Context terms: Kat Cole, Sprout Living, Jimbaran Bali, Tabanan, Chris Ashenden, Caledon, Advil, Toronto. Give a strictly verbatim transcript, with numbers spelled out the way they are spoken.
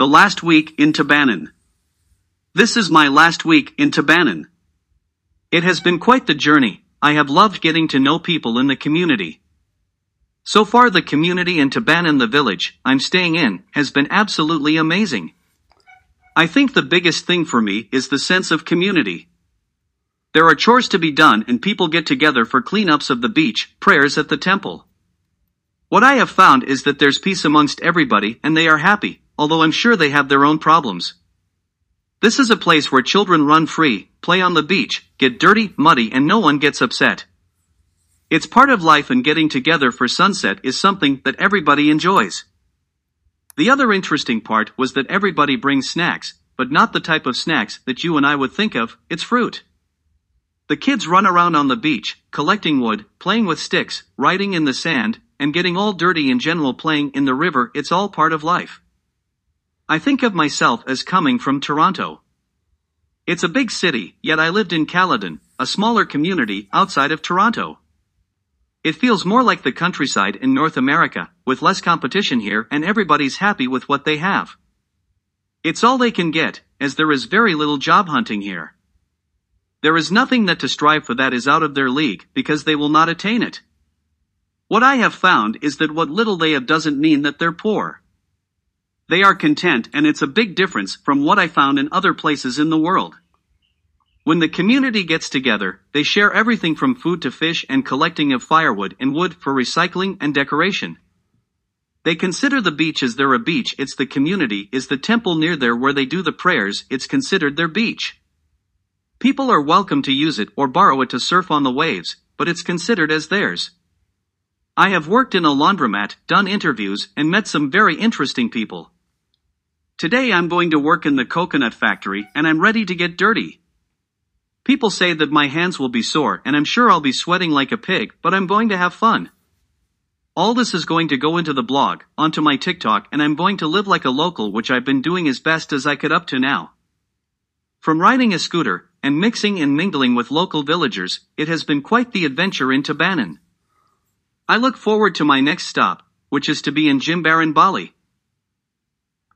The last week in Tabanan. This is my last week in Tabanan. It has been quite the journey. I have loved getting to know people in the community. So far the community in Tabanan, the village I'm staying in, has been absolutely amazing. I think the biggest thing for me is the sense of community. There are chores to be done and people get together for cleanups of the beach, prayers at the temple. What I have found is that there's peace amongst everybody and they are happy, although I'm sure they have their own problems. This is a place where children run free, play on the beach, get dirty, muddy, and no one gets upset. It's part of life, and getting together for sunset is something that everybody enjoys. The other interesting part was that everybody brings snacks, but not the type of snacks that you and I would think of, it's fruit. The kids run around on the beach, collecting wood, playing with sticks, riding in the sand, and getting all dirty in general, playing in the river, it's all part of life. I think of myself as coming from Toronto. It's a big city, yet I lived in Caledon, a smaller community outside of Toronto. It feels more like the countryside in North America, with less competition here and everybody's happy with what they have. It's all they can get, as there is very little job hunting here. There is nothing that to strive for that is out of their league, because they will not attain it. What I have found is that what little they have doesn't mean that they're poor. They are content, and it's a big difference from what I found in other places in the world. When the community gets together, they share everything from food to fish and collecting of firewood and wood for recycling and decoration. They consider the beach as their beach, it's the community, is the temple near there where they do the prayers, it's considered their beach. People are welcome to use it or borrow it to surf on the waves, but it's considered as theirs. I have worked in a laundromat, done interviews, and met some very interesting people. Today I'm going to work in the coconut factory and I'm ready to get dirty. People say that my hands will be sore and I'm sure I'll be sweating like a pig, but I'm going to have fun. All this is going to go into the blog, onto my TikTok, and I'm going to live like a local, which I've been doing as best as I could up to now. From riding a scooter, and mixing and mingling with local villagers, it has been quite the adventure in Tabanan. I look forward to my next stop, which is to be in Jimbaran, Bali.